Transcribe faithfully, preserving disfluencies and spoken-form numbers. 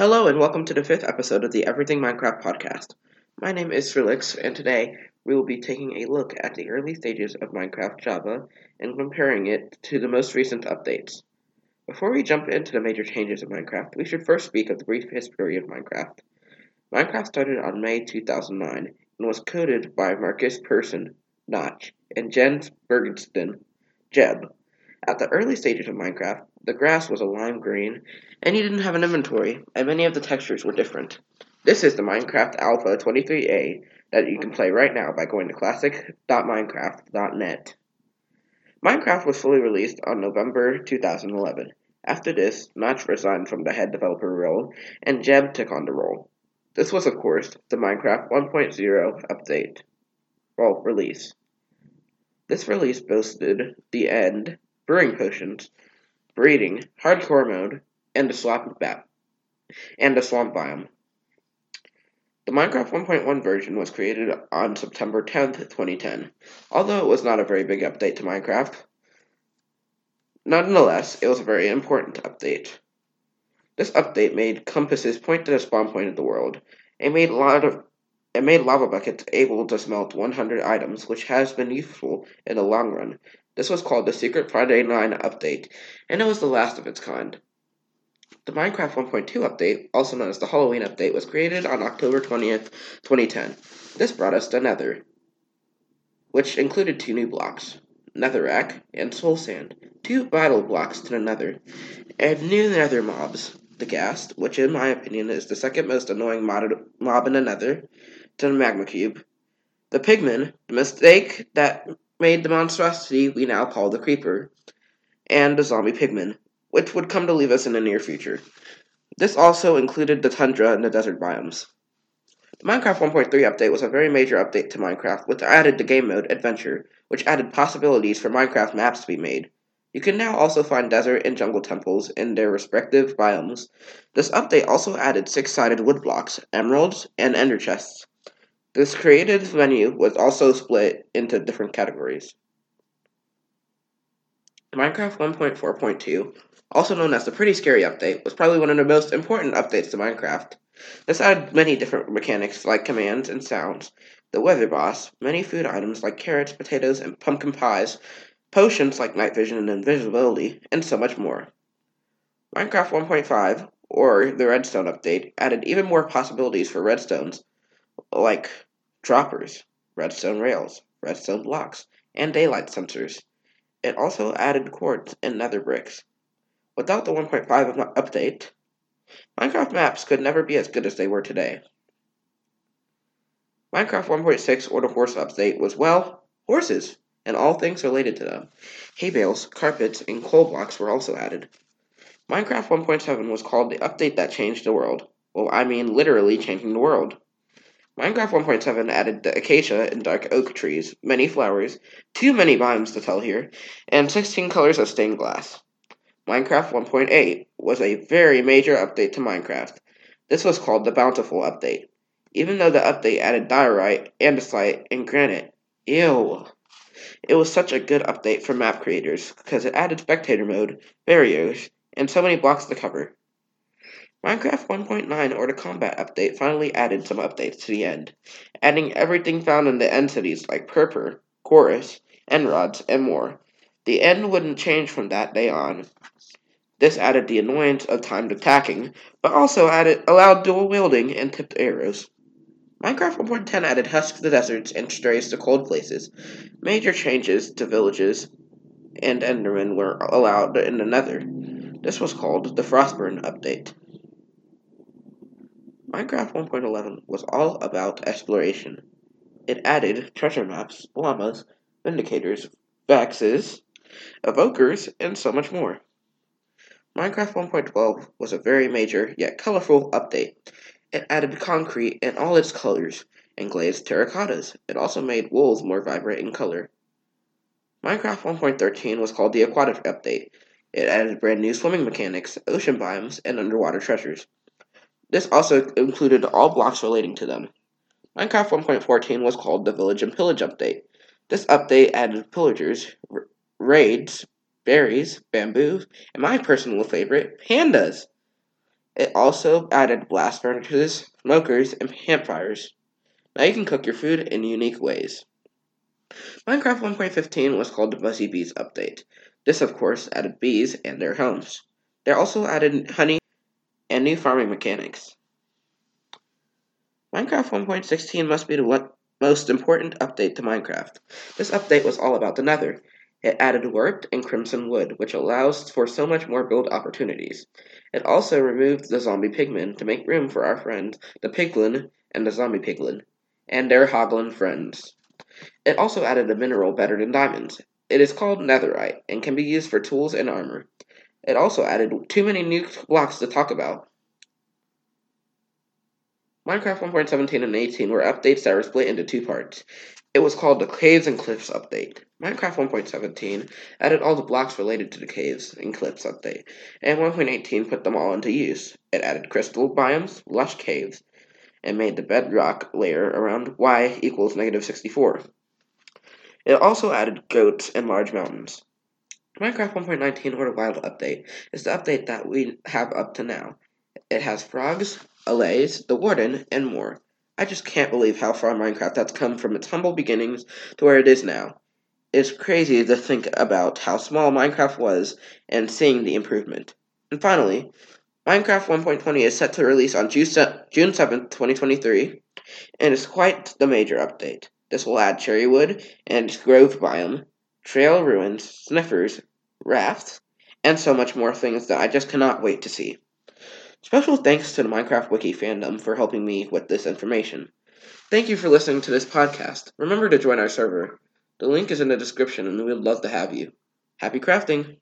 Hello and welcome to the fifth episode of the Everything Minecraft podcast. My name is Rilix, and today we will be taking a look at the early stages of Minecraft Java and comparing it to the most recent updates. Before we jump into the major changes of Minecraft, we should first speak of the brief history of Minecraft. Minecraft started on May two thousand nine and was coded by Marcus Persson, Notch, and Jens Bergsten, Jeb. At the early stages of Minecraft, the grass was a lime green, and you didn't have an inventory, and many of the textures were different. This is the Minecraft Alpha twenty-three A that you can play right now by going to classic dot minecraft dot net. Minecraft was fully released on November two thousand eleven. After this, Notch resigned from the head developer role, and Jeb took on the role. This was, of course, the Minecraft one point oh update, well, release. This release boasted the end, brewing potions, breeding, hardcore mode, and a swamp map, and a swamp biome. The Minecraft one point one version was created on September tenth, twenty ten. Although it was not a very big update to Minecraft, nonetheless, it was a very important update. This update made compasses point to the spawn point of the world. It made a lot of It made lava buckets able to smelt one hundred items, which has been useful in the long run. This was called the Secret Friday nine update, and it was the last of its kind. The Minecraft one point two update, also known as the Halloween update, was created on October twentieth, twenty ten. This brought us to Nether, which included two new blocks, Netherrack and Soul Sand, two vital blocks to the Nether, and new Nether mobs, the Ghast, which in my opinion is the second most annoying mob in the Nether, to the Magma Cube, the Pigmen, the mistake that made the monstrosity we now call the Creeper, and the Zombie Pigman, which would come to leave us in the near future. This also included the tundra and the desert biomes. The Minecraft one point three update was a very major update to Minecraft, which added the game mode Adventure, which added possibilities for Minecraft maps to be made. You can now also find desert and jungle temples in their respective biomes. This update also added six-sided wood blocks, emeralds, and ender chests. This creative menu was also split into different categories. Minecraft one point four point two, also known as the Pretty Scary update, was probably one of the most important updates to Minecraft. This added many different mechanics like commands and sounds, the weather boss, many food items like carrots, potatoes, and pumpkin pies, potions like night vision and invisibility, and so much more. Minecraft one point five, or the Redstone update, added even more possibilities for redstones, like droppers, redstone rails, redstone blocks, and daylight sensors. It also added quartz and nether bricks. Without the one point five update, Minecraft maps could never be as good as they were today. Minecraft one point six, or the horse update, was, well, horses, and all things related to them. Hay bales, carpets, and coal blocks were also added. Minecraft one point seven was called the update that changed the world. Well, I mean literally changing the world. Minecraft one point seven added the acacia and dark oak trees, many flowers, too many biomes to tell here, and sixteen colors of stained glass. Minecraft one point eight was a very major update to Minecraft. This was called the Bountiful update, even though the update added diorite, andesite, and granite. Ew. It was such a good update for map creators because it added spectator mode, barriers, and so many blocks to cover. Minecraft one point nine, or the combat update, finally added some updates to the end, adding everything found in the end cities like Purpur, Chorus, Enrods, and more. The end wouldn't change from that day on. This added the annoyance of timed attacking, but also added allowed dual wielding and tipped arrows. Minecraft one point ten added husks to deserts and strays to cold places. Major changes to villages and endermen were allowed in the Nether. This was called the Frostburn update. Minecraft one point eleven was all about exploration. It added treasure maps, llamas, vindicators, vexes, evokers, and so much more. Minecraft one point twelve was a very major yet colorful update. It added concrete in all its colors and glazed terracottas. It also made walls more vibrant in color. Minecraft one point thirteen was called the Aquatic update. It added brand new swimming mechanics, ocean biomes, and underwater treasures. This also included all blocks relating to them. Minecraft one point fourteen was called the Village and Pillage update. This update added pillagers, r- raids, berries, bamboo, and my personal favorite, pandas. It also added blast furnaces, smokers, and campfires. Now you can cook your food in unique ways. Minecraft one point fifteen was called the Buzzy Bees update. This, of course, added bees and their homes. They also added honey and new farming mechanics. Minecraft one point sixteen must be the most important update to Minecraft. This update was all about the Nether. It added warped and crimson wood, which allows for so much more build opportunities. It also removed the zombie pigmen to make room for our friends, the piglin and the zombie piglin, and their hoglin friends. It also added a mineral better than diamonds. It is called Netherite, and can be used for tools and armor. It also added too many new blocks to talk about. Minecraft one point seventeen and eighteen were updates that were split into two parts. It was called the Caves and Cliffs update. Minecraft one point seventeen added all the blocks related to the Caves and Cliffs update, and one point eighteen put them all into use. It added crystal biomes, lush caves, and made the bedrock layer around y equals negative sixty-four. It also added goats and large mountains. Minecraft one point nineteen or the Wild update is the update that we have up to now. It has frogs, allays, the warden, and more. I just can't believe how far Minecraft has come from its humble beginnings to where it is now. It's crazy to think about how small Minecraft was and seeing the improvement. And finally, Minecraft one point twenty is set to release on June seventh, twenty twenty-three, and is quite the major update. This will add Cherrywood and Grove Biome, Trail Ruins, Sniffers, Rafts, and so much more things that I just cannot wait to see. Special thanks to the Minecraft Wiki fandom for helping me with this information. Thank you for listening to this podcast. Remember to join our server. The link is in the description and we would love to have you. Happy crafting!